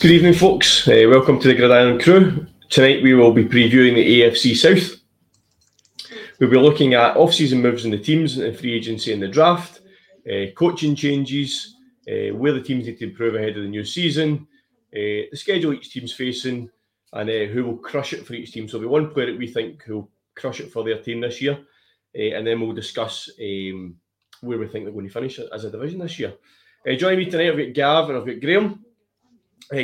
Good evening, folks. Welcome to the Gridiron crew. Tonight we will be previewing the AFC South. We'll be looking at off-season moves in the teams and free agency in the draft, coaching changes, where the teams need to improve ahead of the new season, the schedule each team's facing, and who will crush it for each team. So there'll be one player that we think who'll crush it for their team this year, and then we'll discuss where we think they're going to finish as a division this year. Joining me tonight, I've got Gav and I've got Graham.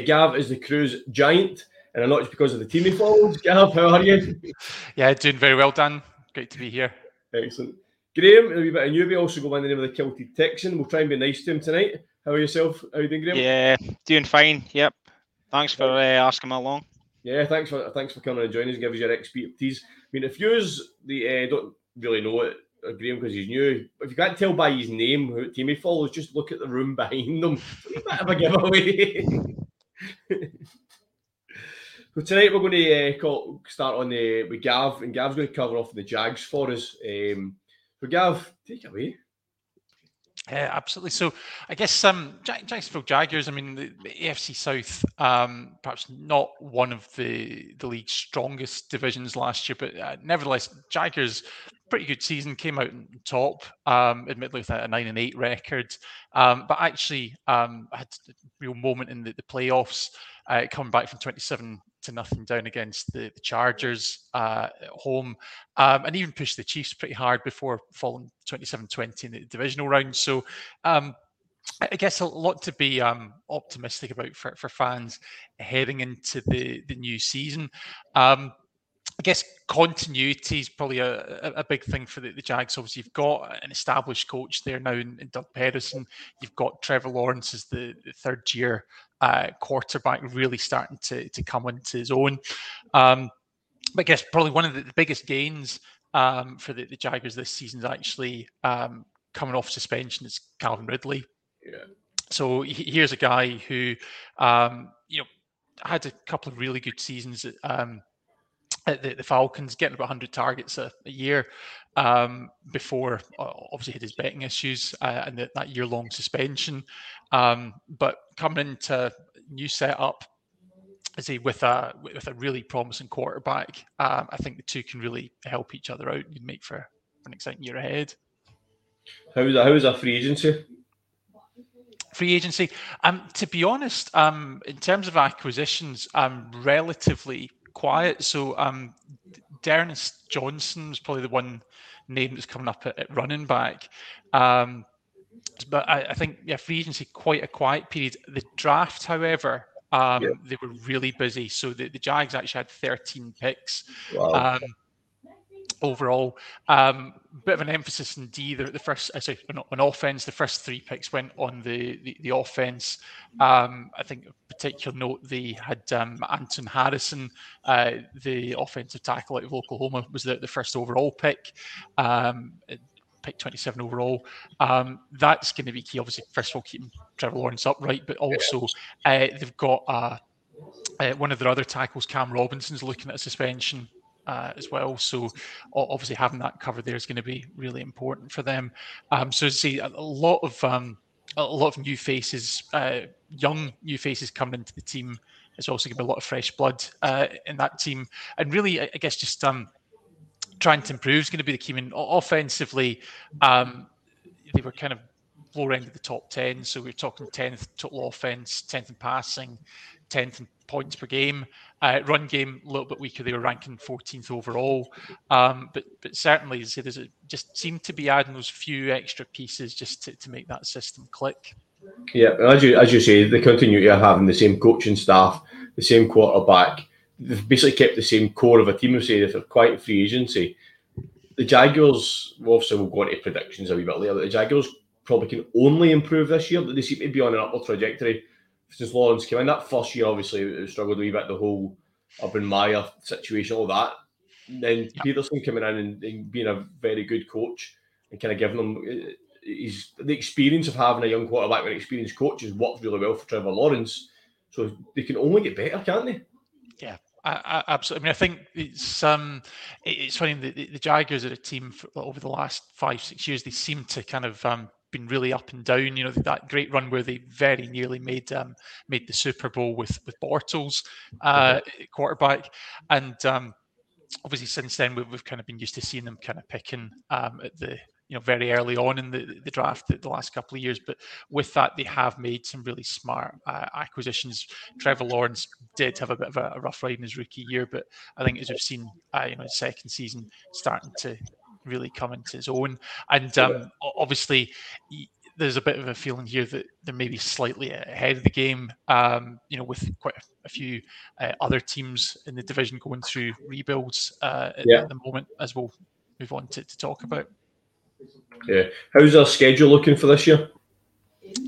Gav is the crew's giant, and I know it's because of the team he follows. Gav, how are you? Yeah, doing very well, Dan. Great to be here. Excellent. Graham, a wee bit of newbie, also go by the name of the Kilted Texan. We'll try and be nice to him tonight. How are yourself? How are you doing, Graham? Yeah, doing fine. Yep. Thanks for asking me along. Yeah, thanks for coming and joining us and giving us your expertise. I mean, if you don't really know it, Graham, because he's new, if you can't tell by his name who team he follows, just look at the room behind them. It's a bit of a giveaway. So tonight we're going to start on with Gav, and Gav's going to cover off the Jags for us. So Gav, take it away. Absolutely. So I guess Jacksonville Jaguars, I mean, the AFC South, perhaps not one of the league's strongest divisions last year, but nevertheless, Jaguars, pretty good season, came out on top, admittedly with a 9-8 record, but actually had a real moment in the playoffs, coming back from 27-0 down against the Chargers at home, and even pushed the Chiefs pretty hard before falling 27-20 in the divisional round. So I guess a lot to be optimistic about for fans heading into the new season. I guess continuity is probably a big thing for the Jags. Obviously, you've got an established coach there now in Doug Pederson. You've got Trevor Lawrence as the third-year quarterback, really starting to come into his own. But I guess probably one of the biggest gains for the Jaguars this season is actually coming off suspension is Calvin Ridley. Yeah. So here's a guy who had a couple of really good seasons at the Falcons, getting about 100 targets a year before obviously had his betting issues and that year-long suspension. But coming into new setup, as I say, with a really promising quarterback, I think the two can really help each other out and make for an exciting year ahead. How is our free agency? To be honest, in terms of acquisitions, relatively quiet. So D'Ernest Johnson is probably the one name that's coming up at running back. But I think, yeah, free agency, quite a quiet period. The draft, however, They were really busy. So the Jags actually had 13 picks. Wow. Overall. Bit of an emphasis in D. On offense, the first three picks went on the offense. I think of particular note, they had Anton Harrison, the offensive tackle out of Oklahoma, was the first overall pick. Pick 27 overall. That's going to be key, obviously, first of all, keeping Trevor Lawrence upright, but also they've got one of their other tackles, Cam Robinson's looking at a suspension as well. So obviously having that cover there is going to be really important for them. So as I say, a lot of new faces, young new faces coming into the team. It's also going to be a lot of fresh blood in that team. And really, I guess just trying to improve is going to be the key. I mean, offensively, they were kind of lower end of the top 10. So we're talking 10th total offense, 10th in passing, 10th in points per game. Run game, a little bit weaker. They were ranking 14th overall. But certainly, as I say, just seemed to be adding those few extra pieces just to make that system click. Yeah, and as you say, the continuity of having the same coaching staff, the same quarterback, they've basically kept the same core of a team. Of, say, if they're quite free agency, the Jaguars, obviously we'll go into predictions a wee bit later, but the Jaguars probably can only improve this year. But they seem to be on an upward trajectory since Lawrence came in. That first year, obviously, it struggled a wee bit, the whole Urban Meyer situation, all that. And then Pederson coming in and being a very good coach and kind of giving them the experience of having a young quarterback with an experienced coach has worked really well for Trevor Lawrence. So they can only get better, can't they? Yeah, I absolutely. I mean, I think it's funny, the Jaguars are a team over the last 5-6 years, they seem to kind of been really up and down. You know, that great run where they very nearly made the Super Bowl with Bortles quarterback, and obviously since then we've kind of been used to seeing them kind of picking at the, you know, very early on in the draft the last couple of years. But with that, they have made some really smart acquisitions. Trevor Lawrence did have a bit of a rough ride in his rookie year, but I think as we've seen, you know, his second season starting to really come into his own. And obviously, there's a bit of a feeling here that they're maybe slightly ahead of the game, you know, with quite a few other teams in the division going through rebuilds at the moment, as we'll move on to talk about. Yeah. How's their schedule looking for this year?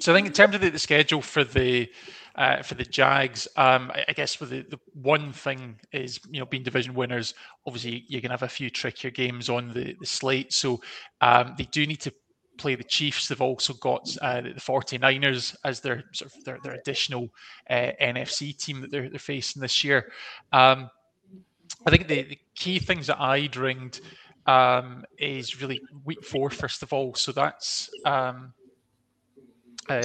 So I think in terms of the schedule for the Jags, I guess with the one thing is, you know, being division winners, obviously you're going to have a few trickier games on the slate. So they do need to play the Chiefs. They've also got the 49ers as their sort of their additional NFC team that they're facing this year. I think the key things that I'd ringed is really week 4, first of all. So that's week 4. I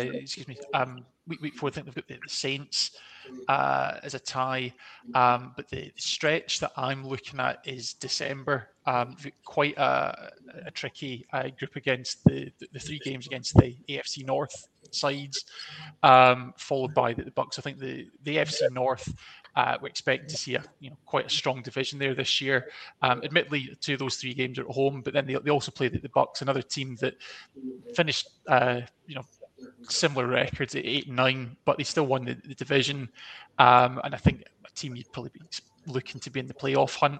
think they've got the Saints as a tie, but the stretch that I'm looking at is December. Quite a tricky group against the three games against the AFC North sides, followed by the Bucks. I think the AFC North. We expect to see quite a strong division there this year. Admittedly, two of those three games are at home, but then they also play the Bucks, another team that finished similar records at 8-9, but they still won the division. And I think a team you'd probably be looking to be in the playoff hunt.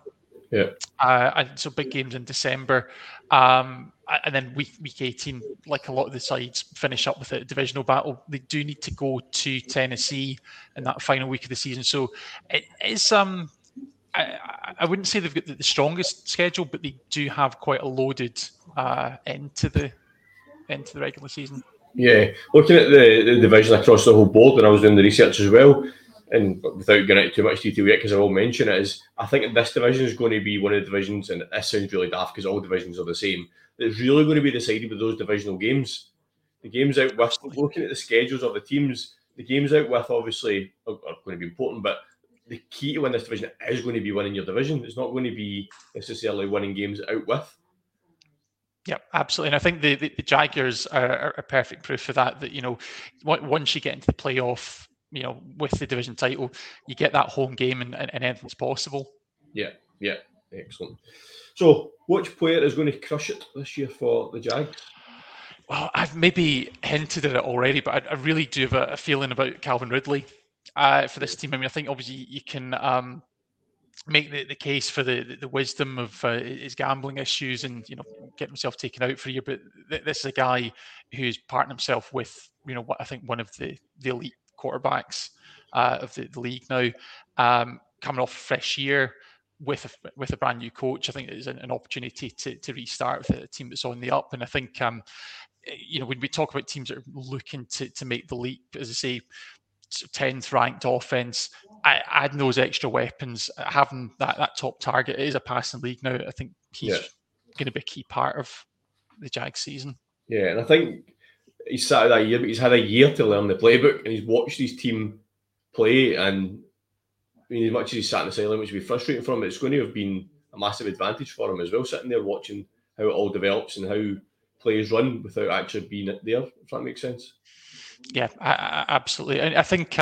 Yeah. And so big games in December. And then week 18, like a lot of the sides, finish up with a divisional battle. They do need to go to Tennessee in that final week of the season. So it is, I wouldn't say they've got the strongest schedule, but they do have quite a loaded end to the regular season. Yeah. Looking at the division across the whole board, when I was doing the research as well, and without going into too much detail yet, because I will mention it, is I think this division is going to be one of the divisions, and this sounds really daft because all divisions are the same, that's really going to be decided with those divisional games. The games out with, looking at the schedules of the teams, the games out with obviously are going to be important, but the key to win this division is going to be winning your division. It's not going to be necessarily winning games out with. Yeah, absolutely. And I think the Jaguars are perfect proof for that, that, you know, once you get into the playoff, you know, with the division title, you get that home game and anything's possible. Yeah, excellent. So, which player is going to crush it this year for the Jags? Well, I've maybe hinted at it already, but I really do have a feeling about Calvin Ridley for this team. I mean, I think obviously you can make the case for the wisdom of his gambling issues and, you know, get himself taken out for a year, but this is a guy who's partnered himself with, you know, what I think one of the elite quarterbacks of the league now, coming off a fresh year with a brand new coach. I think it is an opportunity to restart with a team that's on the up. And I think, you know, when we talk about teams that are looking to make the leap, as I say, 10th ranked offense, adding those extra weapons, having that top target, it is a passing league now. I think he's going to be a key part of the Jag season. Yeah, and I think he's sat out that year, but he's had a year to learn the playbook, and he's watched his team play. And I mean, as much as he's sat in the sideline, which would be frustrating for him, it's going to have been a massive advantage for him as well, sitting there watching how it all develops and how players run without actually being there, if that makes sense. Yeah, absolutely. I think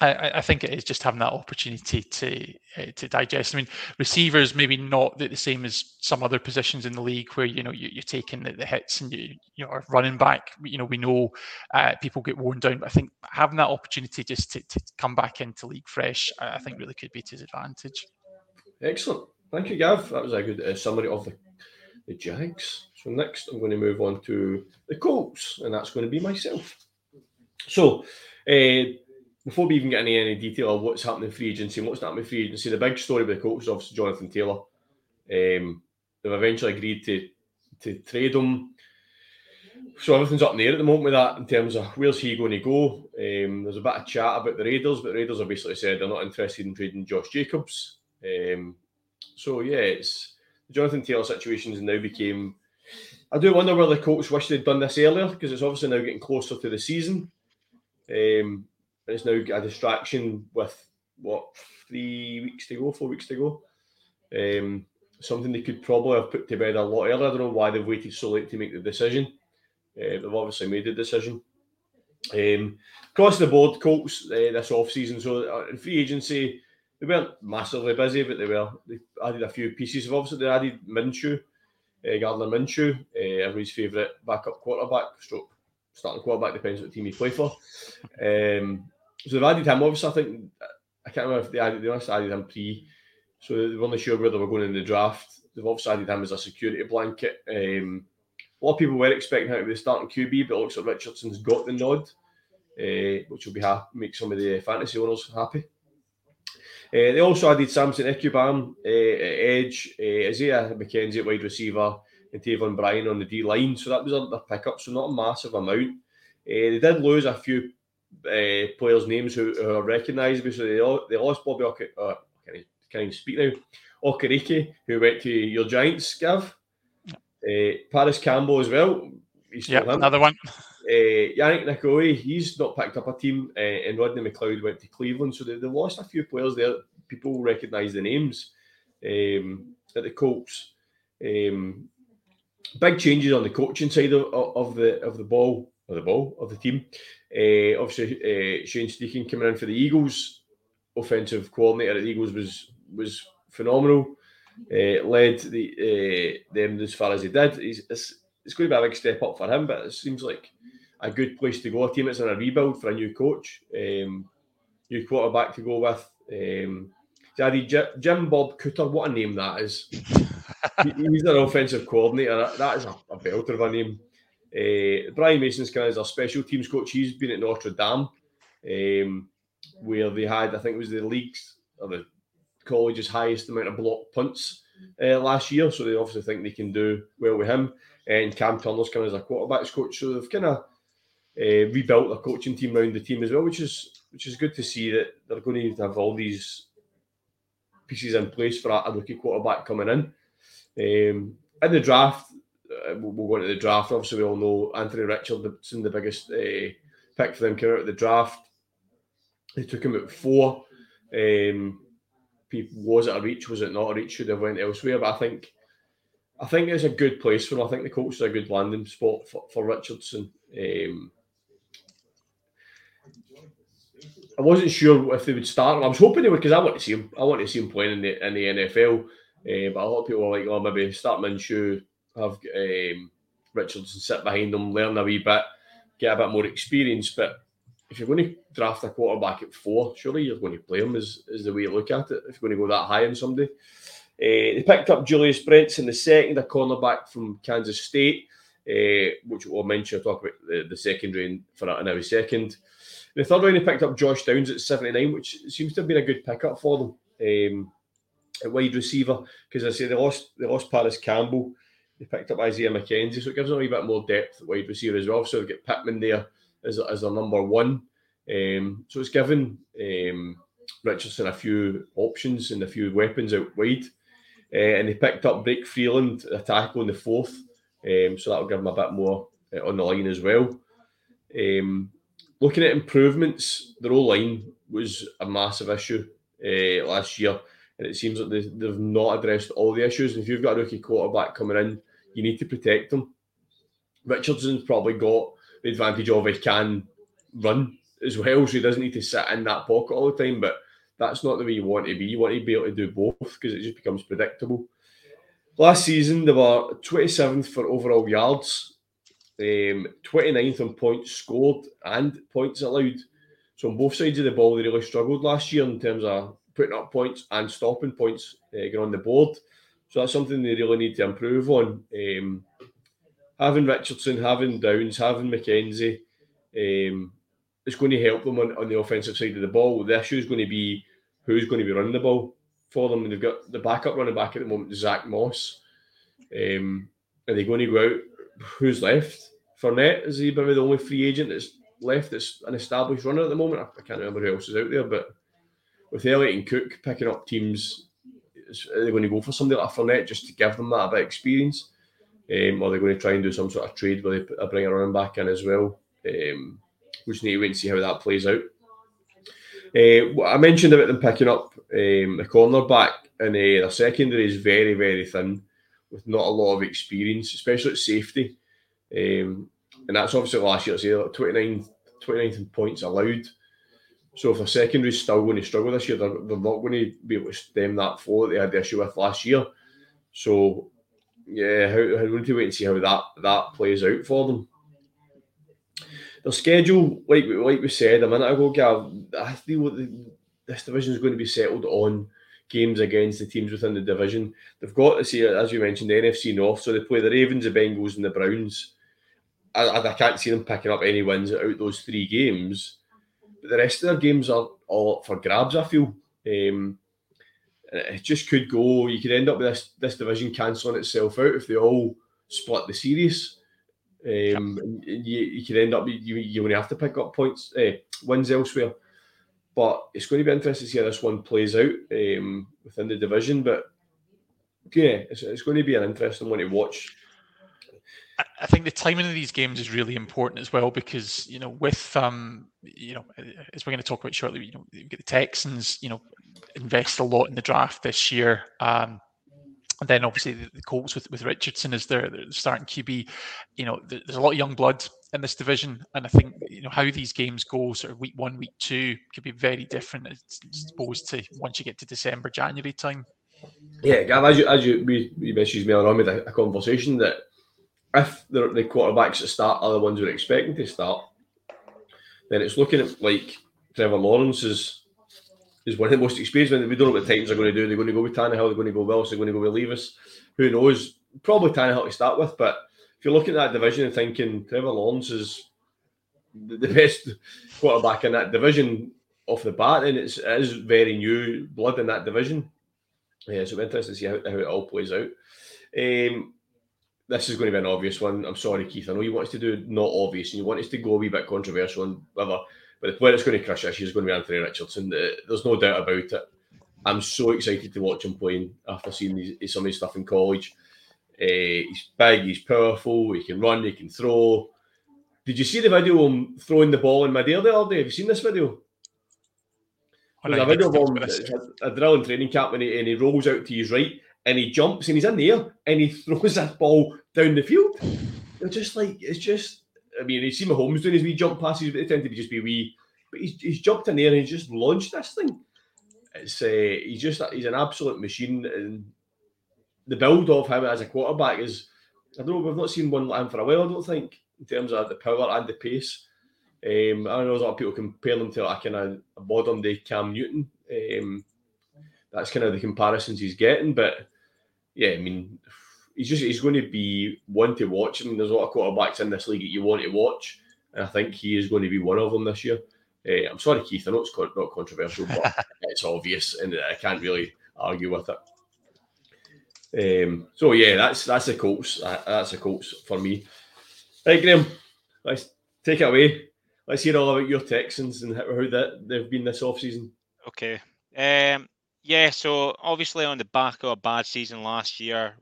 I think it is just having that opportunity to digest. I mean, receivers maybe not the same as some other positions in the league where, you know, you're taking the hits, and you know, running back, you know, we know people get worn down. But I think having that opportunity just to come back into league fresh, I think really could be to his advantage. Excellent. Thank you, Gav. That was a good summary of the Jags. So next I'm going to move on to the Colts, and that's going to be myself. So, before we even get into any detail of what's happening in free agency and what's not happening in free agency, the big story with the Colts is obviously Jonathan Taylor. They've eventually agreed to trade him. So everything's up in the air at the moment with that in terms of where's he going to go. There's a bit of chat about the Raiders, but the Raiders have basically said they're not interested in trading Josh Jacobs. So, yeah, it's the Jonathan Taylor situation has now became I do wonder whether the coach wished they'd done this earlier, because it's obviously now getting closer to the season. And it's now a distraction with, what, 4 weeks to go. Something they could probably have put to bed a lot earlier. I don't know why they've waited so late to make the decision. They've obviously made the decision. Across the board, Colts this off-season, so in free agency, they weren't massively busy, but they were. They added a few pieces. Obviously, they added Minshew, Gardner Minshew, everybody's favourite backup quarterback, stroke starting quarterback, depends what team you play for. So they've added him. Obviously, I think, I can't remember if they must have added him pre, so they weren't sure where they were going in the draft. They've obviously added him as a security blanket. A lot of people were expecting him to be the starting QB, but it looks like Richardson's got the nod, which will be make some of the fantasy owners happy. They also added Samson Ekubam at edge, Isaiah McKenzie at wide receiver, and Tavon Bryan on the D-line. So that was their pickup, so not a massive amount. They did lose a few players' names who are recognisable. So they lost Bobby Okereke, who went to your Giants, Gav. Paris Campbell as well. Yeah, another one. Yannick Ngakoue, he's not picked up a team, and Rodney McLeod went to Cleveland. So they lost a few players there. People recognise the names at the Colts. Big changes on the coaching side of the team. Obviously, Shane Steichen coming in for the Eagles. Offensive coordinator at the Eagles was phenomenal. Led them as far as he did. It's going to be a big step up for him, but it seems like a good place to go. A team that's in a rebuild for a new coach, new quarterback to go with. Jim Bob Cooter, what a name that is. He's an offensive coordinator. That is a belter of a name. Brian Mason's kind of is our special teams coach. He's been at Notre Dame, where they had, I think it was the league's or the college's highest amount of blocked punts last year, so they obviously think they can do well with him. And Cam Turner's coming as a quarterback's coach, so they've kind of rebuilt their coaching team around the team as well, which is good to see that they're going to have all these pieces in place for a rookie quarterback coming in. In the draft, we'll go into the draft. Obviously, we all know Anthony Richardson, the biggest pick for them, came out of the draft. They took him at 4. Was it a reach? Was it not a reach? Should have went elsewhere. But I think it's a good place for him. I think the Colts is a good landing spot for Richardson. I wasn't sure if they would start him. I was hoping they would, because I want to see him. I want to see him playing in the NFL. But a lot of people are like, maybe start Minshew, have Richardson sit behind him, learn a wee bit, get a bit more experience. But if you're going to draft a quarterback at 4, surely you're going to play him is the way you look at it, if you're going to go that high on somebody. They picked up Julius Brents in the second, a cornerback from Kansas State, which we'll mention, I'll talk about the secondary in every second. In the third round, they picked up Josh Downs at 79, which seems to have been a good pick-up for them, at wide receiver, because I say they lost Paris Campbell. They picked up Isaiah McKenzie, so it gives them a wee bit more depth at wide receiver as well. So they've got Pittman there as their number 1. So it's given Richardson a few options and a few weapons out wide. And they picked up Blake Freeland, a tackle in the 4th. So that'll give him a bit more on the line as well. Looking at improvements, their O-line was a massive issue last year. And it seems like they've not addressed all the issues. And if you've got a rookie quarterback coming in, you need to protect them. Richardson's probably got the advantage of he can run as well, so he doesn't need to sit in that pocket all the time, but that's not the way you want to be. You want to be able to do both, because it just becomes predictable. Last season, they were 27th for overall yards, 29th on points scored and points allowed. So on both sides of the ball, they really struggled last year in terms of putting up points and stopping points getting on the board. So that's something they really need to improve on. Having Richardson, having Downs, having McKenzie, it's going to help them on the offensive side of the ball. The issue is going to be who's going to be running the ball for them. And they've got the backup running back at the moment, Zach Moss. Are they going to go out? Who's left? Fournette is he maybe the only free agent that's left that's an established runner at the moment. I can't remember who else is out there, but with Elliott and Cook picking up teams, are they going to go for somebody like Fournette just to give them that a bit of experience? Are they going to try and do some sort of trade where they bring a running back in as well? We just need to wait and see how that plays out. I mentioned about them picking up the cornerback, and their secondary is very, very thin with not a lot of experience, especially at safety. And that's obviously last year's year, like 29th in points allowed. So if their secondary is still going to struggle this year, they're not going to be able to stem that flow that they had the issue with last year. So, yeah, we need to wait and see how that plays out for them. Their schedule, like we said a minute ago, Gav, I think this division is going to be settled on games against the teams within the division. They've got to see, as you mentioned, the NFC North. So they play the Ravens, the Bengals, and the Browns. I can't see them picking up any wins out those three games. But the rest of their games are all up for grabs, I feel. It just could go. You could end up with this division cancelling itself out if they all split the series. You could end up, you only have to pick up points, wins elsewhere. But it's going to be interesting to see how this one plays out within the division. But yeah, it's going to be an interesting one to watch. I think the timing of these games is really important as well, because with as we're going to talk about shortly, you get the Texans invest a lot in the draft this year. And then obviously the Colts with Richardson as their starting QB. There's a lot of young blood in this division, and I think how these games go, sort of week 1, week 2, could be very different as opposed to once you get to December, January time. Yeah, Gav, as you messaged me on with a conversation that if the quarterbacks that start are the ones we're expecting to start, then it's looking at like Trevor Lawrence is one of the most experienced. We don't know what the Titans are going to do. They're going to go with Tannehill, they're going to go Wilson, they're going to go with Levis. Who knows? Probably Tannehill to start with, but if you're looking at that division and thinking Trevor Lawrence is the best quarterback in that division off the bat, and it is very new blood in that division. Yeah, so it'll be interesting to see how it all plays out. This is going to be an obvious one. I'm sorry, Keith. I know you want us to do not obvious, and you want us to go a wee bit controversial and whatever, but where it's going to crush us is going to be Anthony Richardson. There's no doubt about it. I'm so excited to watch him playing after seeing some of his stuff in college. He's big, he's powerful, he can run, he can throw. Did you see the video of him throwing the ball in midair the other day? Have you seen this video? There's a video of him at a drill and training camp, and he rolls out to his right, and he jumps, and he's in the air, and he throws that ball down the field. They're just like, it's just... I mean, you see Mahomes doing his wee jump passes, but they tend to be wee. But he's jumped in there and he's just launched this thing. It's he's an absolute machine, and the build of him as a quarterback is, I don't know, we've not seen one like him for a while, I don't think, in terms of the power and the pace. I know a lot of people compare him to like a modern day Cam Newton. That's kind of the comparisons he's getting, but yeah, I mean, he's going to be one to watch. I mean, there's a lot of quarterbacks in this league that you want to watch, and I think he is going to be one of them this year. I'm sorry, Keith, I know it's not controversial, but it's obvious, and I can't really argue with it. So yeah, that's the Colts. That's the Colts for me. Right, Graham, let's take it away. Let's hear all about your Texans and how they've been this off-season. Okay. Yeah, so obviously on the back of a bad season last year,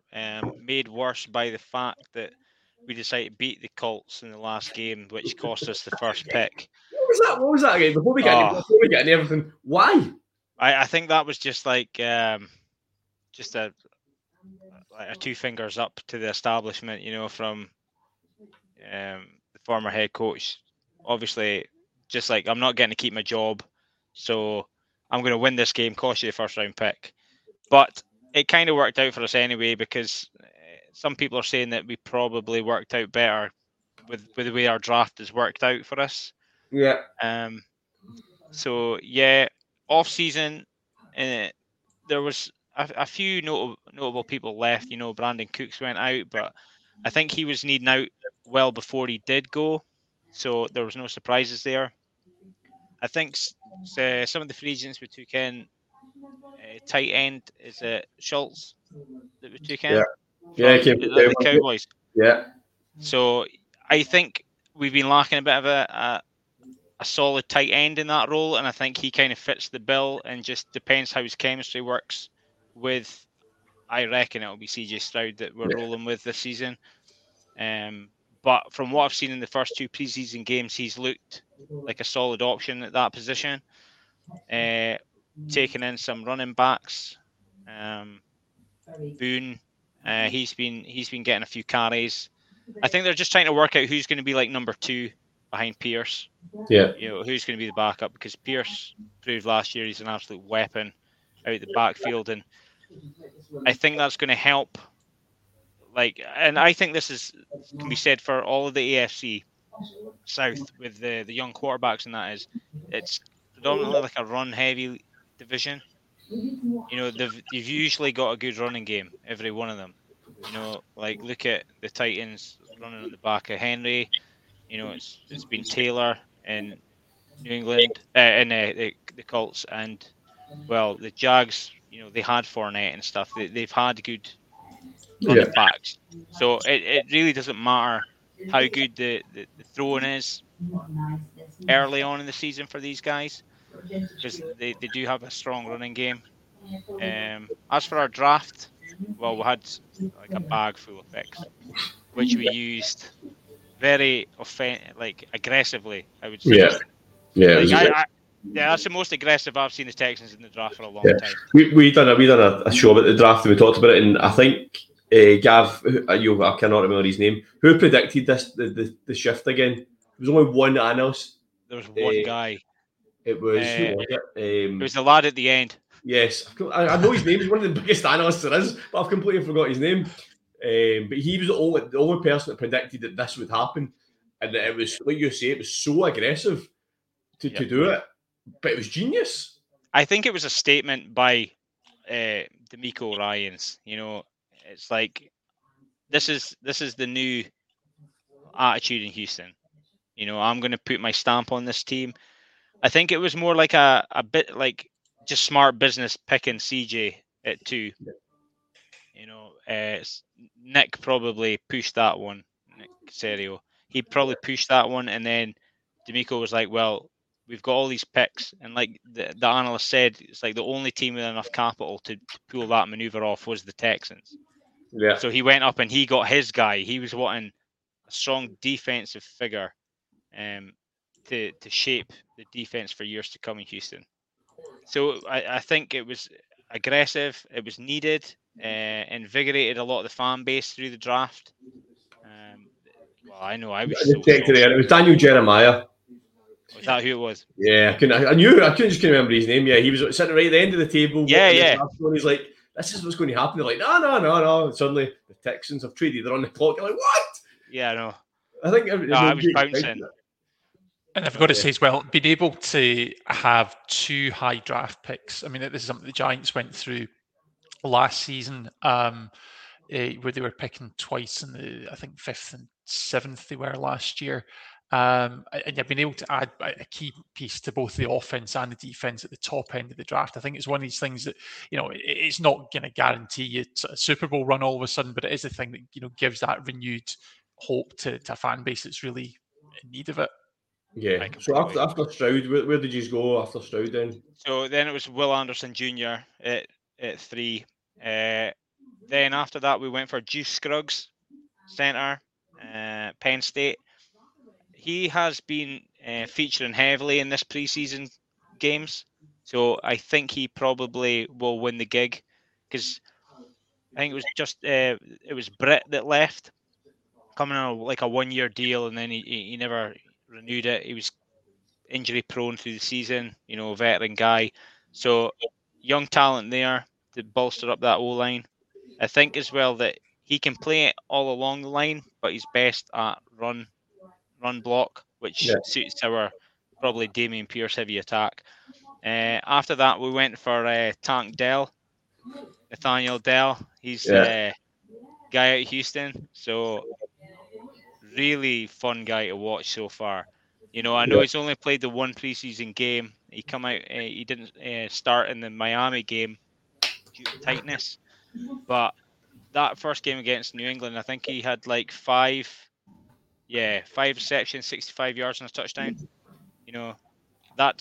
made worse by the fact that we decided to beat the Colts in the last game, which cost us the first pick. What was that again? Before we get into everything, why? I think that was just like just a two fingers up to the establishment, from the former head coach. Obviously, just like, I'm not getting to keep my job, so I'm going to win this game, cost you the first round pick. But it kind of worked out for us anyway, because some people are saying that we probably worked out better with the way our draft has worked out for us. Yeah. So, yeah, off-season, there was a few notable people left. Brandon Cooks went out, but I think he was needing out well before he did go. So there was no surprises there. I think some of the free agents we took in, tight end, is it Schultz that we took in? Yeah, the Cowboys. Yeah. So I think we've been lacking a bit of a solid tight end in that role, and I think he kind of fits the bill, and just depends how his chemistry works with I reckon it'll be C.J. Stroud that we're rolling with this season. But from what I've seen in the first two preseason games, he's looked like a solid option at that position. Taking in some running backs, Boone. He's been getting a few carries. I think they're just trying to work out who's going to be like number two behind Pierce. Yeah, you know, who's going to be the backup, because Pierce proved last year he's an absolute weapon out the backfield, and I think that's going to help. Like, and I think this is can be said for all of the AFC South with the young quarterbacks, and that is it's predominantly like a run heavy division. You know, you've usually got a good running game, every one of them. You know, like look at the Titans running at the back of Henry. You know, it's been Taylor in New England and the Colts, and well, the Jags. You know, they had Fournette and stuff. They've had good running backs, so it really doesn't matter how good the throwing is early on in the season for these guys, because they do have a strong running game. As for our draft, well, we had like a bag full of picks, which we used very aggressively, I would say. Yeah, that's the most aggressive I've seen the Texans in the draft for a long time. We done a show about the draft and we talked about it, and I think Gav, I cannot remember his name, who predicted this the shift again. There was only one analyst. There was one guy. It was who was it? It was the lad at the end. Yes, I know his name. He's one of the biggest analysts there is, but I've completely forgot his name. But he was the only person that predicted that this would happen, and that it was, like you say, it was so aggressive to do it. But it was genius. I think it was a statement by DeMeco Ryans. You know, it's like this is the new attitude in Houston. You know, I'm going to put my stamp on this team. I think it was more like a bit like just smart business picking CJ at 2. You know, Nick probably pushed that one. Nick Caserio, he probably pushed that one, and then DeMeco was like, well, we've got all these picks, and like the analyst said, it's like the only team with enough capital to pull that maneuver off was the Texans. Yeah. So he went up and he got his guy. He was wanting a strong defensive figure to shape the defense for years to come in Houston. So I think it was aggressive. It was needed. Invigorated a lot of the fan base through the draft. Well, I know I was. It was Daniel Jeremiah. Was that who it was? Yeah, I couldn't remember his name. Yeah, he was sitting right at the end of the table. Yeah. He's like, "This is what's going to happen." They're like, "No." And suddenly the Texans have traded. They're on the clock. You're like, "What?" Yeah, I know. I think I was bouncing. And I've got to say as well, being able to have 2 high draft picks. I mean, this is something the Giants went through last season, where they were picking twice in the, I think, 5th and 7th they were last year. And you've been able to add a key piece to both the offense and the defense at the top end of the draft. I think it's one of these things that, you know, it's not going to guarantee you a Super Bowl run all of a sudden, but it is the thing that, you know, gives that renewed hope to a fan base that's really in need of it. Yeah. So after Stroud, where did you go after Stroud then? So then it was Will Anderson Jr. at 3. Then after that, we went for Juice Scruggs, center, Penn State. He has been featuring heavily in this preseason games, so I think he probably will win the gig, because I think it was just Britt that left, coming on like a 1-year deal, and then he never renewed it. He was injury prone through the season, you know, veteran guy. So young talent there to bolster up that O-line. I think as well that he can play it all along the line, but he's best at run block, which suits our probably Damian Pierce heavy attack. After that, we went for Tank Dell, Nathaniel Dell. He's guy out of Houston, so really fun guy to watch so far. You know, I know he's only played the one preseason game. He come out, he didn't start in the Miami game due to tightness, but that first game against New England, I think he had like 5 receptions, 65 yards and a touchdown. You know, that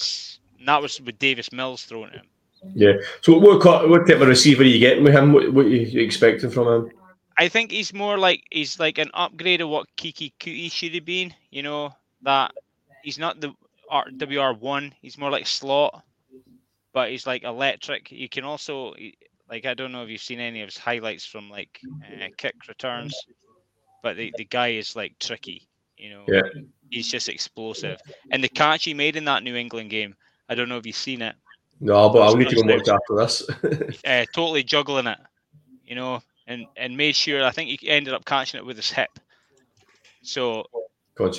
was with Davis Mills throwing at him. Yeah. So what type of receiver are you getting with him? What are you expecting from him? I think he's more like, he's like an upgrade of what Kiki Kuti should have been. You know, that he's not the WR1. He's more like slot, but he's like electric. You can also, like, I don't know if you've seen any of his highlights from like kick returns, but the guy is like tricky. You know, yeah. He's just explosive. And the catch he made in that New England game, I don't know if you've seen it. No, but I'll need to go watch after this. Totally juggling it, you know, and made sure, I think he ended up catching it with his hip. So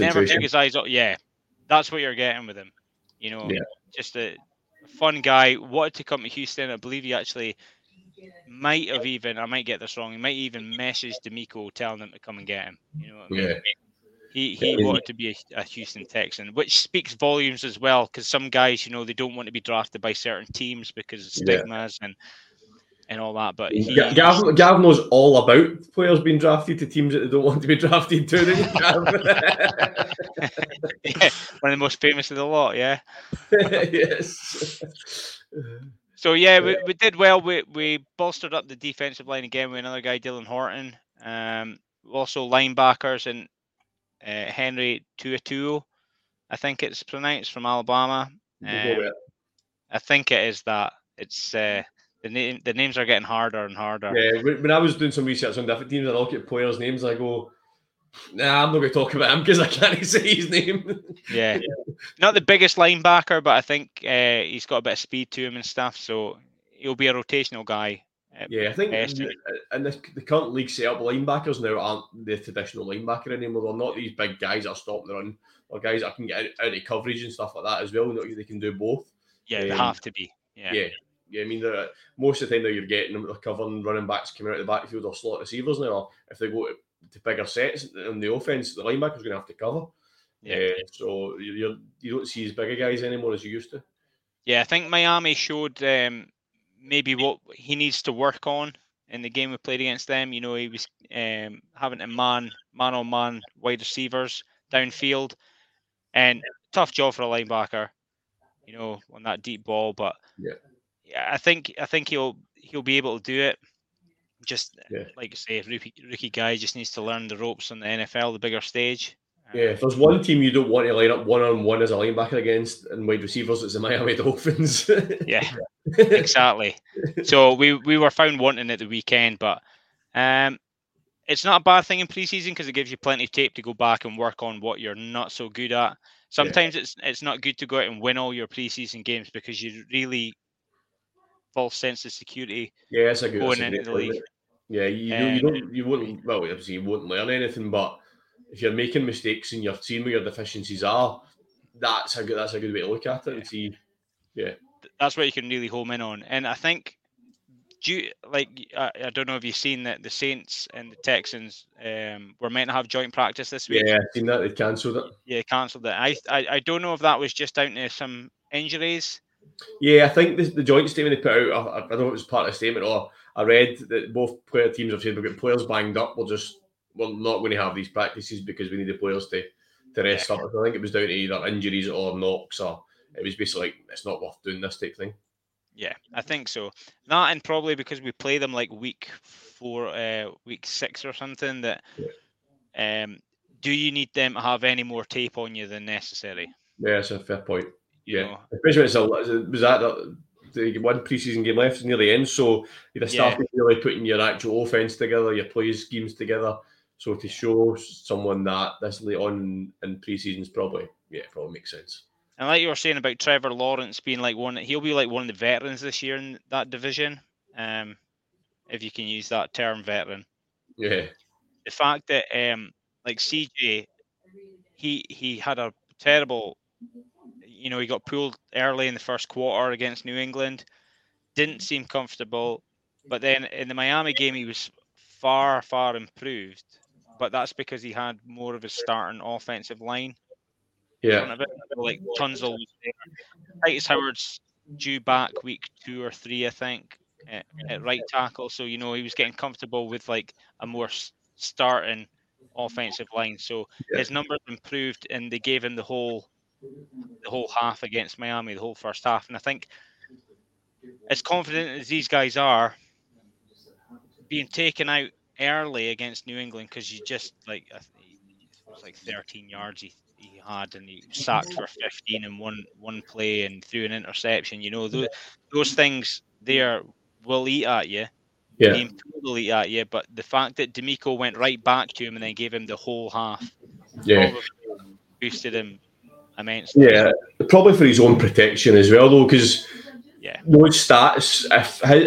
never took his eyes off. Yeah, that's what you're getting with him. You know, yeah. Just a fun guy. Wanted to come to Houston. I believe he actually might have even, I might get this wrong, he might even message D'Amico telling him to come and get him. You know what I mean? Yeah. He wanted to be a Houston Texan, which speaks volumes as well, because some guys, you know, they don't want to be drafted by certain teams because of stigmas and all that. But Gav knows all about players being drafted to teams that they don't want to be drafted to. Yeah, one of the most famous of the lot, yeah. Yes. So, yeah, we did well. We bolstered up the defensive line again with another guy, Dylan Horton. Also linebackers and Henry Tuatuo, I think it's pronounced, from Alabama. I think it is that. It's the names are getting harder and harder. Yeah, when I was doing some research on different teams, I look at players' names, I go, nah, I'm not going to talk about him because I can't say his name. Yeah. Not the biggest linebacker, but I think he's got a bit of speed to him and stuff, so he'll be a rotational guy. Yeah, I think the current league set-up, linebackers now aren't the traditional linebacker anymore. They're not these big guys that are stopping the run, or guys that can get out of coverage and stuff like that as well. They can do both. Yeah, they have to be. Yeah. I mean, most of the time now you're getting them, they're covering running backs coming out of the backfield or slot receivers now. Or if they go to bigger sets on the offense, the linebacker's going to have to cover. Yeah. So you don't see as big a guys anymore as you used to. Yeah, I think Miami showed... maybe what he needs to work on in the game we played against them. You know, he was having to man-on-man wide receivers downfield, and tough job for a linebacker, you know, on that deep ball. But yeah, I think he'll be able to do it. Just like I say, rookie guy just needs to learn the ropes on the NFL, the bigger stage. Yeah, if there's one team you don't want to line up one-on-one as a linebacker against and wide receivers, it's the Miami Dolphins. Yeah, exactly. So we were found wanting at the weekend, but it's not a bad thing in preseason because it gives you plenty of tape to go back and work on what you're not so good at. Sometimes it's not good to go out and win all your preseason games because you really false sense of security. Yeah, that's a good going into the league. Yeah, you won't learn anything, but if you're making mistakes and you're seeing where your deficiencies are, that's a good way to look at it and see. Yeah, that's what you can really home in on. And I think, I don't know if you've seen that the Saints and the Texans were meant to have joint practice this week. Yeah, I've seen that. They cancelled it. Yeah, cancelled it. I don't know if that was just down to some injuries. Yeah, I think the joint statement they put out, I don't know if it was part of the statement or I read that both player teams have said we've got players banged up. We're not going to have these practices because we need the players to rest up. I think it was down to either injuries or knocks, or it was basically like, it's not worth doing this type of thing. Yeah, I think so. That, and probably because we play them like week 6 or something, that do you need them to have any more tape on you than necessary? Yeah, that's a fair point. Yeah. You know, especially when the one preseason game left near the end, so you'd started really putting your actual offense together, your play schemes together. So to show someone that this late on in pre-seasons probably makes sense. And like you were saying about Trevor Lawrence being like he'll be like one of the veterans this year in that division, if you can use that term, veteran. Yeah. The fact that like CJ, he had a terrible, you know, he got pulled early in the first quarter against New England, didn't seem comfortable, but then in the Miami game he was far improved. But that's because he had more of a starting offensive line. Yeah. Like Tunzel. Titus Howard's due back week 2 or 3, I think, at right tackle. So, you know, he was getting comfortable with like a more starting offensive line. So his numbers improved and they gave him the whole half against Miami, the whole first half. And I think as confident as these guys are, being taken out early against New England because you just, like, I think it was like 13 yards he had, and he sacked for 15 in one play and threw an interception. You know, those things there will eat at you. Yeah. The game will eat at you, but the fact that D'Amico went right back to him and then gave him the whole half boosted him immensely. Yeah, probably for his own protection as well, though, because those stats, if I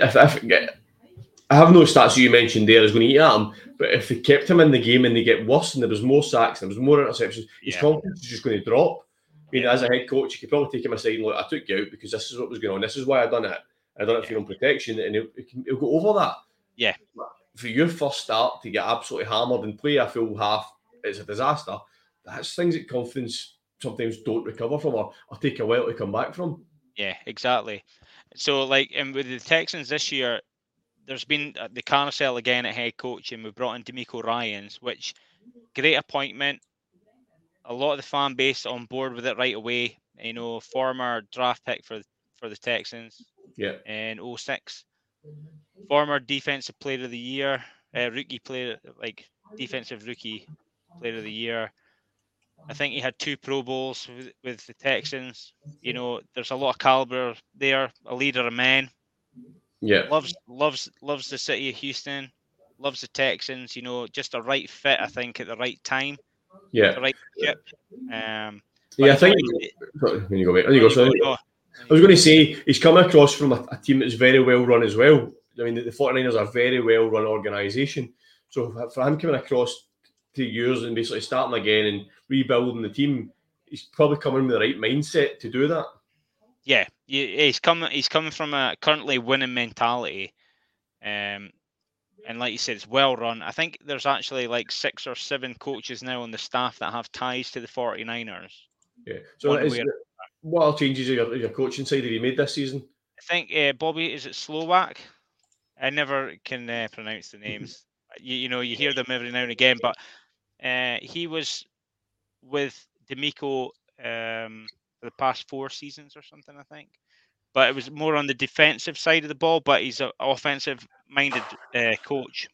have no stats that you mentioned there is going to eat at him, but if they kept him in the game and they get worse and there was more sacks and there was more interceptions, his confidence is just going to drop. I mean, as a head coach, you could probably take him aside and look, I took you out because this is what was going on. This is why I done it. I done it for your own protection, and he'll go over that. Yeah. For your first start to get absolutely hammered and play a full half, it's a disaster. That's things that confidence sometimes don't recover from or take a while to come back from. Yeah, exactly. So, like, and with the Texans this year, there's been the carousel again at head coach, and we brought in DeMeco Ryans, which, great appointment. A lot of the fan base on board with it right away. You know, former draft pick for the Texans in 2006. Former defensive player of the year, defensive rookie player of the year. I think he had 2 Pro Bowls with the Texans. You know, there's a lot of caliber there, a leader of men. Yeah, loves the city of Houston, loves the Texans. You know, just a right fit, I think, at the right time. Yeah, the right ship. I think when you go, mate. When you go, sorry. I was going to say he's come across from a team that's very well run as well. I mean, the 49ers are a very well run organisation. So for him coming across 2 years and basically starting again and rebuilding the team, he's probably coming with the right mindset to do that. Yeah, he's coming from a currently winning mentality, and like you said, it's well run. I think there's actually like 6 or 7 coaches now on the staff that have ties to the 49ers. Yeah. So what are changes your coaching side have you made this season? I think Bobby, is it Slovak? I never can pronounce the names. you know, you hear them every now and again, but he was with D'Amico for the past 4 seasons or something, I think. But it was more on the defensive side of the ball, but he's an offensive-minded coach.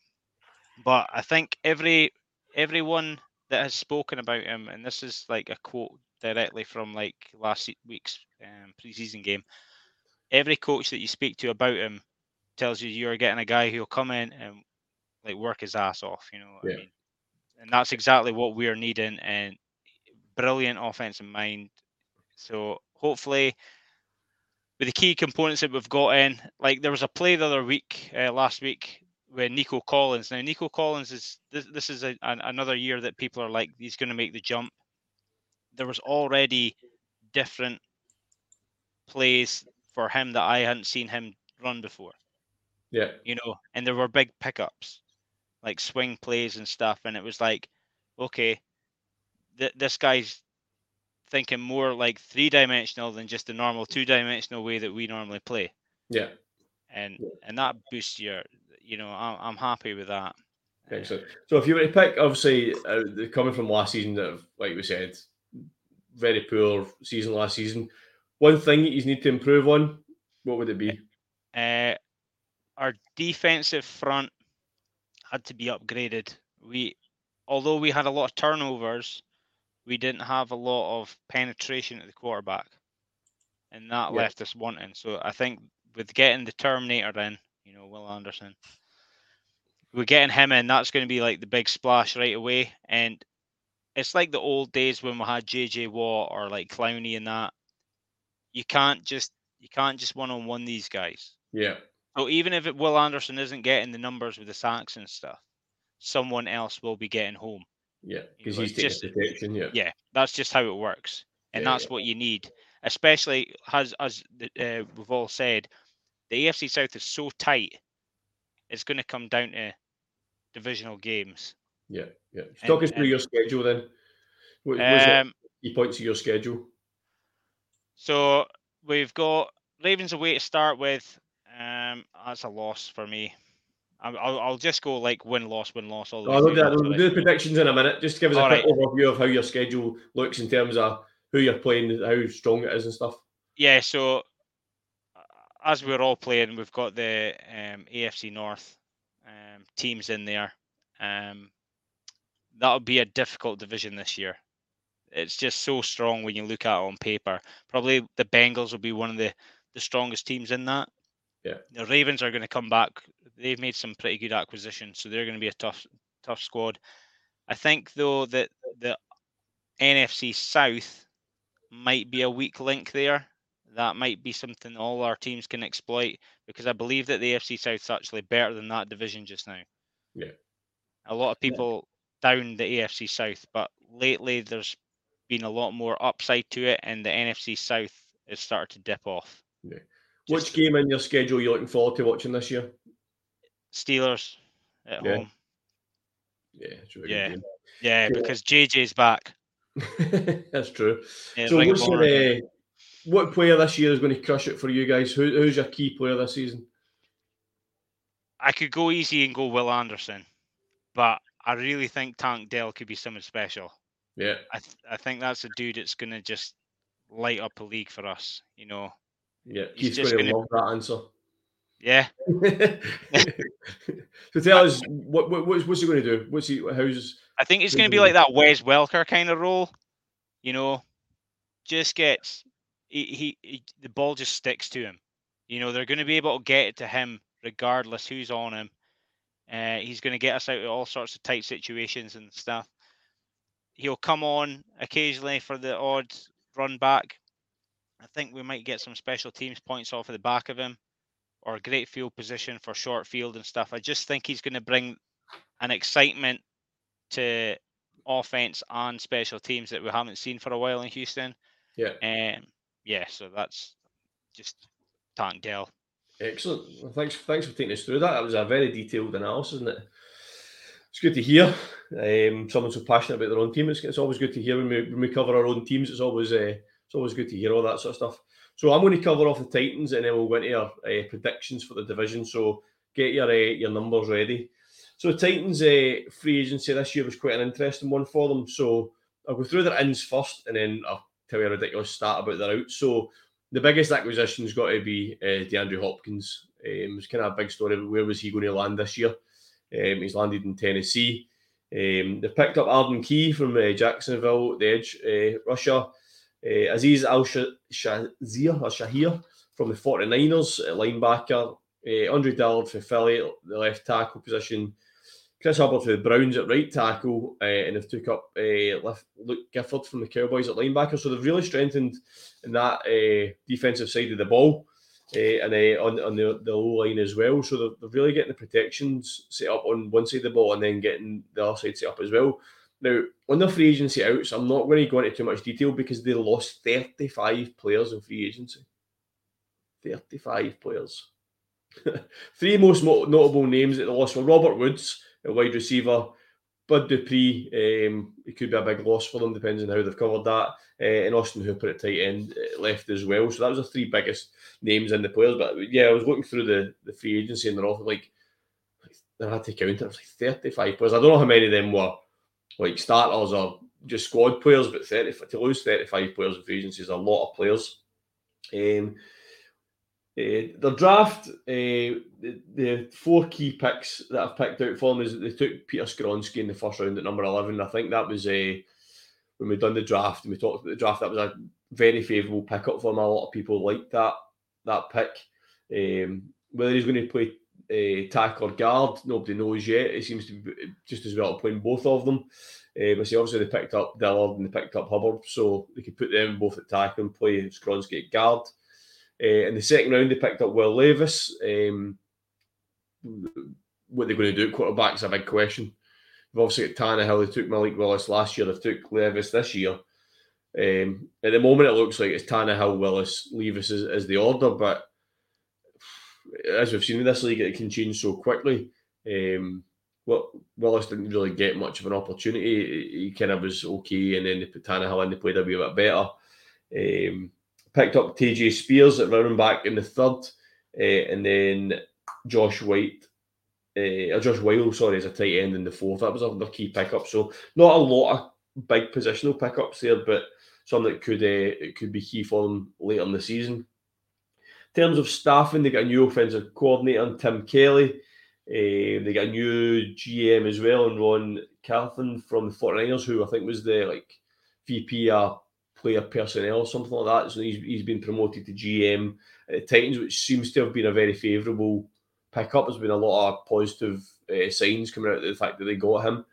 But I think everyone that has spoken about him, and this is like a quote directly from like last week's preseason game, every coach that you speak to about him tells you you're getting a guy who'll come in and like work his ass off, you know what I mean? And that's exactly what we're needing, and brilliant offensive mind. So hopefully, with the key components that we've got in, like there was a play the other week, last week, with Nico Collins. Now Nico Collins is this is another year that people are like he's going to make the jump. There was already different plays for him that I hadn't seen him run before. Yeah, you know, and there were big pickups, like swing plays and stuff, and it was like, okay, this guy's thinking more like 3-dimensional than just the normal 2-dimensional way that we normally play. Yeah, and that boosts your, you know, I'm happy with that. Excellent. So if you were to pick, obviously, coming from last season, that like we said, very poor season last season. One thing you need to improve on, what would it be? Our defensive front had to be upgraded. Although we had a lot of turnovers, we didn't have a lot of penetration at the quarterback, and that left us wanting. So I think with getting the Terminator in, you know, Will Anderson, we're getting him in. That's going to be like the big splash right away. And it's like the old days when we had JJ Watt or like Clowney and that. You can't just one-on-one these guys. Yeah. So even if Will Anderson isn't getting the numbers with the sacks and stuff, someone else will be getting home. Yeah, because he's just protection. Yeah, that's just how it works, and that's what you need. Especially as we've all said, the AFC South is so tight; it's going to come down to divisional games. Yeah. Talk us through your schedule then. What's the key points of your schedule? So we've got Ravens away to start with. That's a loss for me. I'll just go like win-loss all the way. We'll do the predictions in a minute. Just give us a quick overview of how your schedule looks in terms of who you're playing, how strong it is and stuff. Yeah, so as we're all playing, we've got the AFC North teams in there. That'll be a difficult division this year. It's just so strong when you look at it on paper. Probably the Bengals will be one of the strongest teams in that. Yeah. The Ravens are going to come back. They've made some pretty good acquisitions, so they're going to be a tough squad. I think, though, that the NFC South might be a weak link there. That might be something all our teams can exploit, because I believe that the AFC South's actually better than that division just now. Yeah. A lot of people down the AFC South, but lately there's been a lot more upside to it, and the NFC South has started to dip off. Yeah. Which game in your schedule are you looking forward to watching this year? Steelers at home. Yeah, it's really good game. Yeah, because JJ's back. That's true. Yeah, so what player this year is going to crush it for you guys? Who's your key player this season? I could go easy and go Will Anderson, but I really think Tank Dell could be something special. Yeah. I think that's a dude that's going to just light up a league for us, you know. Yeah, he's just going to love that answer. Yeah. So tell us, what's he going to do? I think it's going to be like that Wes Welker kind of role, you know. Just gets the ball just sticks to him. You know, they're going to be able to get it to him regardless who's on him. He's going to get us out of all sorts of tight situations and stuff. He'll come on occasionally for the odd run back. I think we might get some special teams points off of the back of him, or a great field position for short field and stuff. I just think he's going to bring an excitement to offense and special teams that we haven't seen for a while in Houston. Yeah. So that's just Tank Dell. Excellent. Well, thanks for taking us through that. That was a very detailed analysis, isn't it? It's good to hear someone so passionate about their own team. It's always good to hear when we cover our own teams. It's always good to hear all that sort of stuff. So I'm going to cover off the Titans, and then we'll go into our predictions for the division. So get your numbers ready. So Titans free agency this year was quite an interesting one for them. So I'll go through their ins first, and then I'll tell you a ridiculous stat about their outs. So the biggest acquisition's got to be DeAndre Hopkins. It was kind of a big story. Where was he going to land this year? He's landed in Tennessee. They picked up Arden Key from Jacksonville, the edge rusher. Aziz Al-Shahir from the 49ers, linebacker. Andre Dillard for Philly, the left tackle position. Chris Hubbard for the Browns at right tackle. And they've took up Luke Gifford from the Cowboys at linebacker. So they've really strengthened in that defensive side of the ball. And on the low line as well. So they're really getting the protections set up on one side of the ball, and then getting the other side set up as well. Now, on the free agency outs, I'm not going to go into too much detail because they lost 35 players in free agency. 35 players. Three most notable names that they lost were Robert Woods, a wide receiver, Bud Dupree, it could be a big loss for them, depends on how they've covered that, and Austin Hooper at tight end left as well. So that was the three biggest names in the players. But yeah, I was looking through the free agency, and they're all like, I had to count it, it was like 35 players. I don't know how many of them were like starters or just squad players, but to lose 35 players in free agency is a lot of players. The draft, the four key picks that I've picked out for them is that they took Peter Skronsky in the first round at number 11. I think that was when we done the draft and we talked about the draft, that was a very favourable pick-up for him. A lot of people liked that pick. Whether he's going to play tack or guard, nobody knows yet. It seems to be just as well playing both of them. But see, obviously they picked up Dillard and they picked up Hubbard, so they could put them both at tackle and play Skronsky at guard. In the second round, they picked up Will Levis. What they're going to do at quarterback is a big question. They've obviously got Tannehill. They took Malik Willis last year. They've took Levis this year. At the moment, it looks like it's Tannehill, Willis, Levis is the order, but as we've seen in this league, it can change so quickly. Willis didn't really get much of an opportunity. He kind of was okay, and then they put Tannehill in. They played a wee bit better. Picked up TJ Spears at running back in the third, and then Josh Weil, as a tight end in the fourth. That was another key pickup. So not a lot of big positional pickups there, but some that could be key for them later in the season. In terms of staffing, they got a new offensive coordinator and Tim Kelly. They got a new GM as well, and Ron Carthen from the 49ers, who I think was the VP player personnel or something like that. So he's been promoted to GM at the Titans, which seems to have been a very favourable pick-up. There's been a lot of positive signs coming out of the fact that they got him.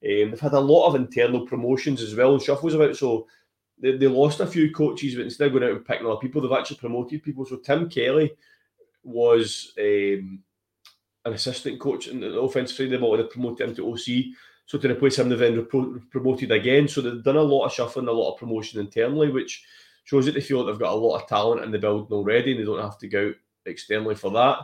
They've had a lot of internal promotions as well and shuffles about. So they lost a few coaches, but instead of going out and picking other people, they've actually promoted people. So Tim Kelly was an assistant coach in the offensive side of the ball, and they promoted him to OC. So to replace him, they've then promoted again. So they've done a lot of shuffling, a lot of promotion internally, which shows that they feel that they've got a lot of talent in the building already, and they don't have to go out externally for that.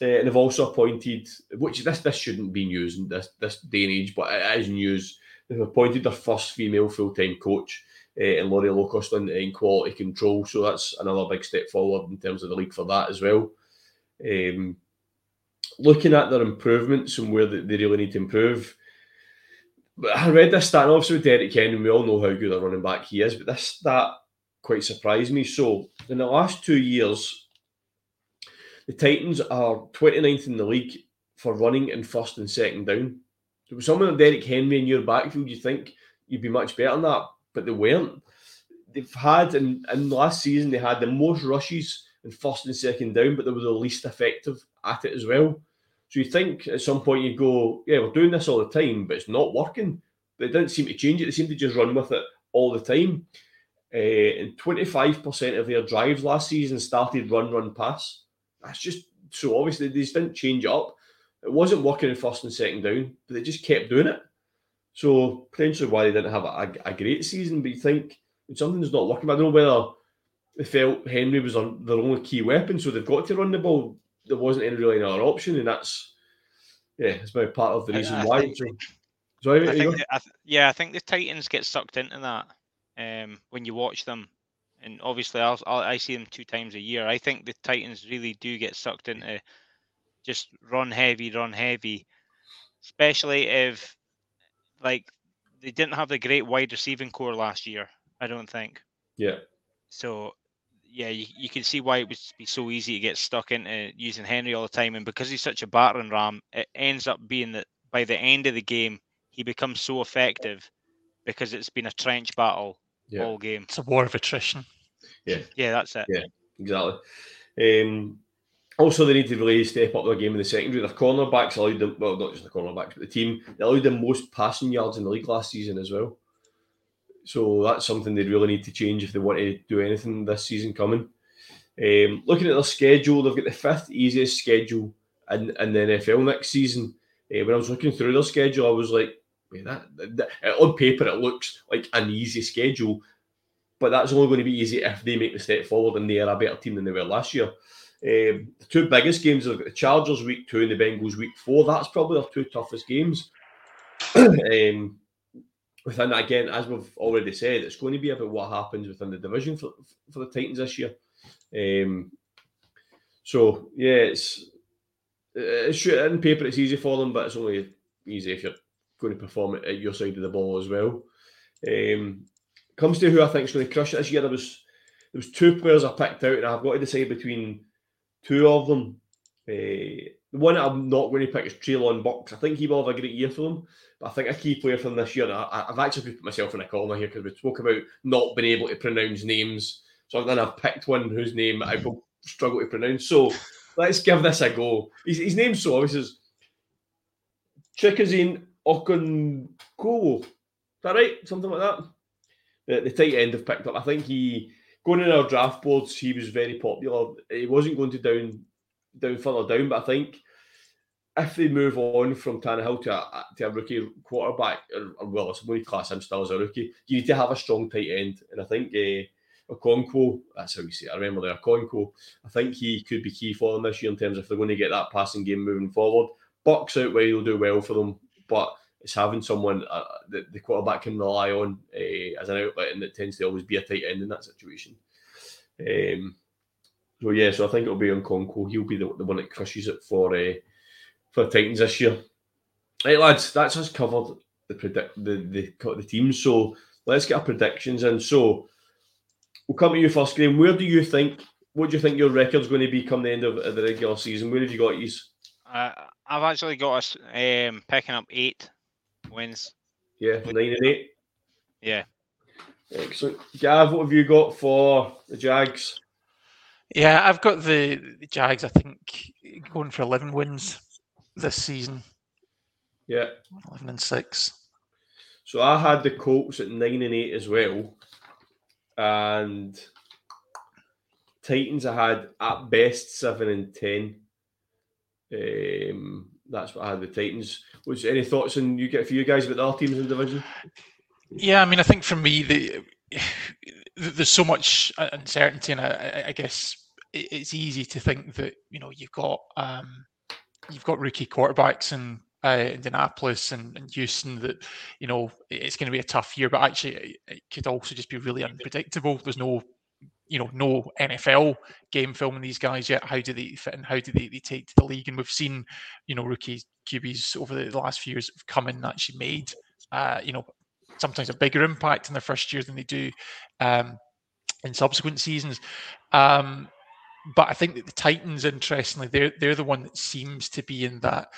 And they've also appointed, which this shouldn't be news in this day and age, but it is news. They've appointed their first female full-time coach in Laurie Locusland in quality control. So that's another big step forward in terms of the league for that as well. Looking at their improvements and where they really need to improve, I read this stat, and obviously with Derek Henry, we all know how good a running back he is, but this stat quite surprised me. So in the last 2 years, the Titans are 29th in the league for running in first and second down. So with someone like Derek Henry in your backfield, you think you'd be much better than that, but they weren't. They've had, in last season, they had the most rushes in first and second down, but they were the least effective at it as well. So you think at some point you go, yeah, we're doing this all the time, but it's not working. They don't seem to change it. They seem to just run with it all the time. And 25% of their drives last season started run, pass. That's just so obvious. They just didn't change it up. It wasn't working in first and second down, but they just kept doing it. So potentially why they didn't have a great season, but you think something's not working. I don't know whether they felt Henry was their only key weapon, so they've got to run the ball. There wasn't any really another option, and that's maybe part of the reason why. I think the Titans get sucked into that when you watch them. And obviously, I see them 2 times a year. I think the Titans really do get sucked into just run heavy, especially if they didn't have the great wide receiving core last year, I don't think. Yeah. So, yeah, you can see why it would be so easy to get stuck into using Henry all the time. And because he's such a battering ram, it ends up being that by the end of the game, he becomes so effective because it's been a trench battle. Yeah. All game. It's a war of attrition. Yeah, that's it. Yeah, exactly. Also, they need to really step up their game in the secondary. Their cornerbacks allowed them, well, not just the cornerbacks, but the team, they allowed the most passing yards in the league last season as well. So that's something they really need to change if they want to do anything this season coming. Looking at their schedule, they've got the 5th easiest schedule in the NFL next season. When I was looking through their schedule, I was like, that on paper it looks like an easy schedule, but that's only going to be easy if they make the step forward and they are a better team than they were last year. The 2 biggest games are the Chargers week 2 and the Bengals week 4. That's probably their 2 toughest games. Within that, again, as we've already said, it's going to be about what happens within the division for the Titans this year. So yeah, it's on paper it's easy for them, but it's only easy if you're going to perform at your side of the ball as well. Comes to who I think is going to crush it this year. There was 2 players I picked out, and I've got to decide between 2 of them. The one I'm not going to pick is Treylon Burks. I think he will have a great year for them, but I think a key player from this year, and I've actually put myself in a corner here because we spoke about not being able to pronounce names, so then I've picked one whose name I will struggle to pronounce. So let's give this a go. His name's so obvious as Chickaseen Okonkwo, is that right? Something like that. The tight end have picked up. I think he, going in our draft boards, he was very popular. He wasn't going to down further down, but I think if they move on from Tannehill to a rookie quarterback, or somebody class him still as a rookie, you need to have a strong tight end. And I think Okonkwo, that's how you say it. I remember there, Okonkwo. I think he could be key for them this year in terms of if they're going to get that passing game moving forward. Bucks out wide will do well for them, but it's having someone that the quarterback can rely on as an outlet, and it tends to always be a tight end in that situation. So I think it'll be on Okonkwo. He'll be the one that crushes it for Titans this year. Right, lads, that's us covered the teams. So let's get our predictions in. So we'll come to you first, Graham. Where do you think what do you think your record's going to be come the end of the regular season? Where have you got these? I've actually got us picking up 8 wins. Yeah, 9 and 8. Yeah. Excellent. Gav, what have you got for the Jags? Yeah, I've got the Jags, I think, going for 11 wins this season. Yeah. 11 and 6. So I had the Colts at 9 and 8 as well. And Titans I had at best 7 and 10. That's what I had with Titans. Was there any thoughts on you get for you guys about their teams in the division? Yeah, I mean, I think for me, there's so much uncertainty, and I guess it's easy to think that, you know, you've got rookie quarterbacks in Indianapolis and Houston that, you know, it's going to be a tough year, but actually it could also just be really unpredictable. There's no NFL game film in these guys yet. How do they fit and how do they take to the league? And we've seen, you know, rookie QBs over the last few years have come in and actually made, sometimes a bigger impact in their first year than they do in subsequent seasons. But I think that the Titans, interestingly, they're the one that seems to be in that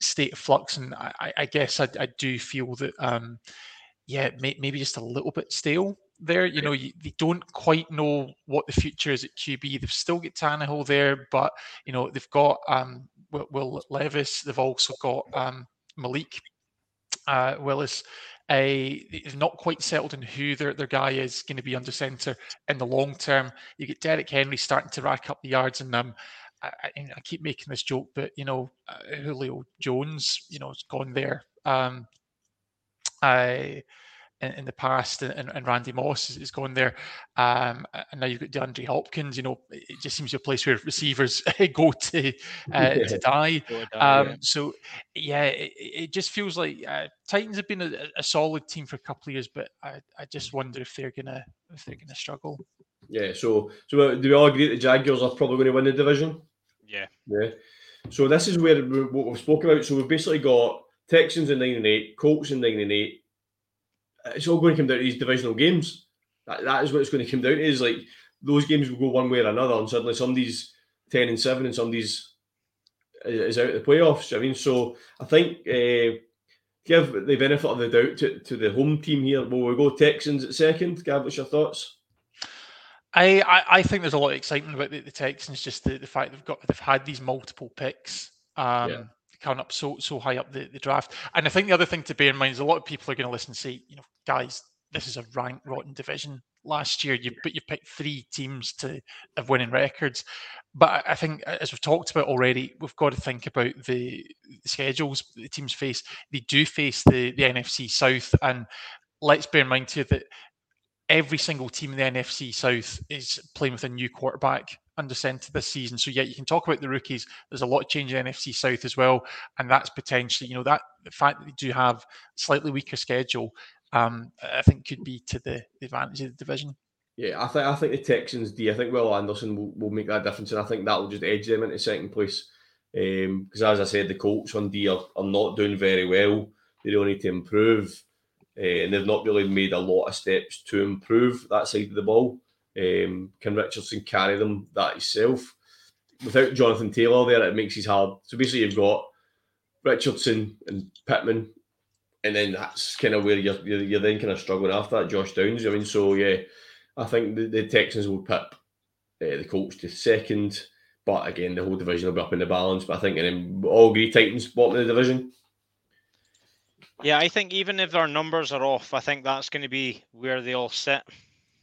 state of flux. And I guess I do feel that, maybe just a little bit stale there. You know, they don't quite know what the future is at QB. They've still got Tannehill there, but, you know, they've got Will Levis. They've also got Malik Willis. They've not quite settled in who their guy is going to be under centre in the long term. You get Derrick Henry starting to rack up the yards, and I keep making this joke, but, you know, Julio Jones, you know, has gone there in the past, and Randy Moss has gone there. And now you've got DeAndre Hopkins. You know, it just seems to be a place where receivers go to die. So, yeah, it just feels like Titans have been a solid team for a couple of years, but I just wonder if they're gonna struggle. Yeah. So do we all agree that the Jaguars are probably going to win the division? Yeah. Yeah. So this is where what we've spoken about. So we've basically got Texans in 9 and 8, Colts in 9 and 8. It's all going to come down to these divisional games. That is what it's going to come down to, is like those games will go one way or another, and suddenly somebody's 10 and 7 and somebody's is out of the playoffs. I mean, so I think give the benefit of the doubt to the home team here. Well, we'll go Texans at second. Gav, what's your thoughts? I think there's a lot of excitement about the Texans, just the fact they've had these multiple picks. Coming up so high up the draft. And I think the other thing to bear in mind is a lot of people are going to listen and say, you know, guys, this is a rank rotten division. Last year, you picked 3 teams to have winning records. But I think, as we've talked about already, we've got to think about the schedules the teams face. They do face the NFC South. And let's bear in mind here that every single team in the NFC South is playing with a new quarterback under centre this season. So yeah, you can talk about the rookies. There's a lot of change in NFC South as well, and that's potentially, you know, that the fact that they do have slightly weaker schedule, I think could be to the advantage of the division. Yeah, I think the Texans I think Will Anderson will make that difference, and I think that will just edge them into second place. Because as I said, the Colts on D are not doing very well. They don't need to improve. And they've not really made a lot of steps to improve that side of the ball. Can Richardson carry them that himself? Without Jonathan Taylor there, it makes it hard. So basically you've got Richardson and Pittman, and then that's kind of where you're then kind of struggling after that, Josh Downs. I mean, so yeah, I think the Texans will pip the Colts to second, but again, the whole division will be up in the balance. But I think, and then all agree, Titans bottom of the division. Yeah, I think even if their numbers are off, I think that's going to be where they all sit.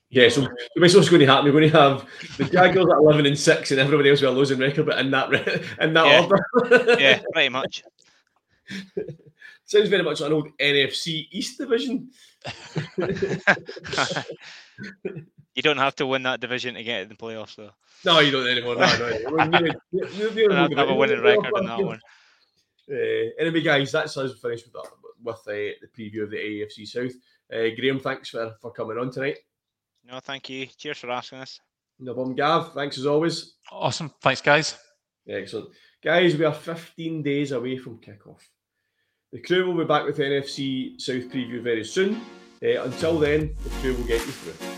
Yeah, so basically what's going to happen, we're going to have the Jaguars at 11 and 6 and everybody else with a losing record, but in that order. Yeah, pretty much. Sounds very much like an old NFC East division. You don't have to win that division to get in the playoffs, though. No, you don't anymore. I'll have a winning record in that one. Anyway, guys, that's us finished with the preview of the AFC South. Graham, thanks for coming on tonight. No, thank you. Cheers for asking us. No problem, Gav. Thanks as always. Awesome. Thanks, guys. Excellent. Guys, we are 15 days away from kickoff. The crew will be back with the NFC South preview very soon. Until then, the crew will get you through.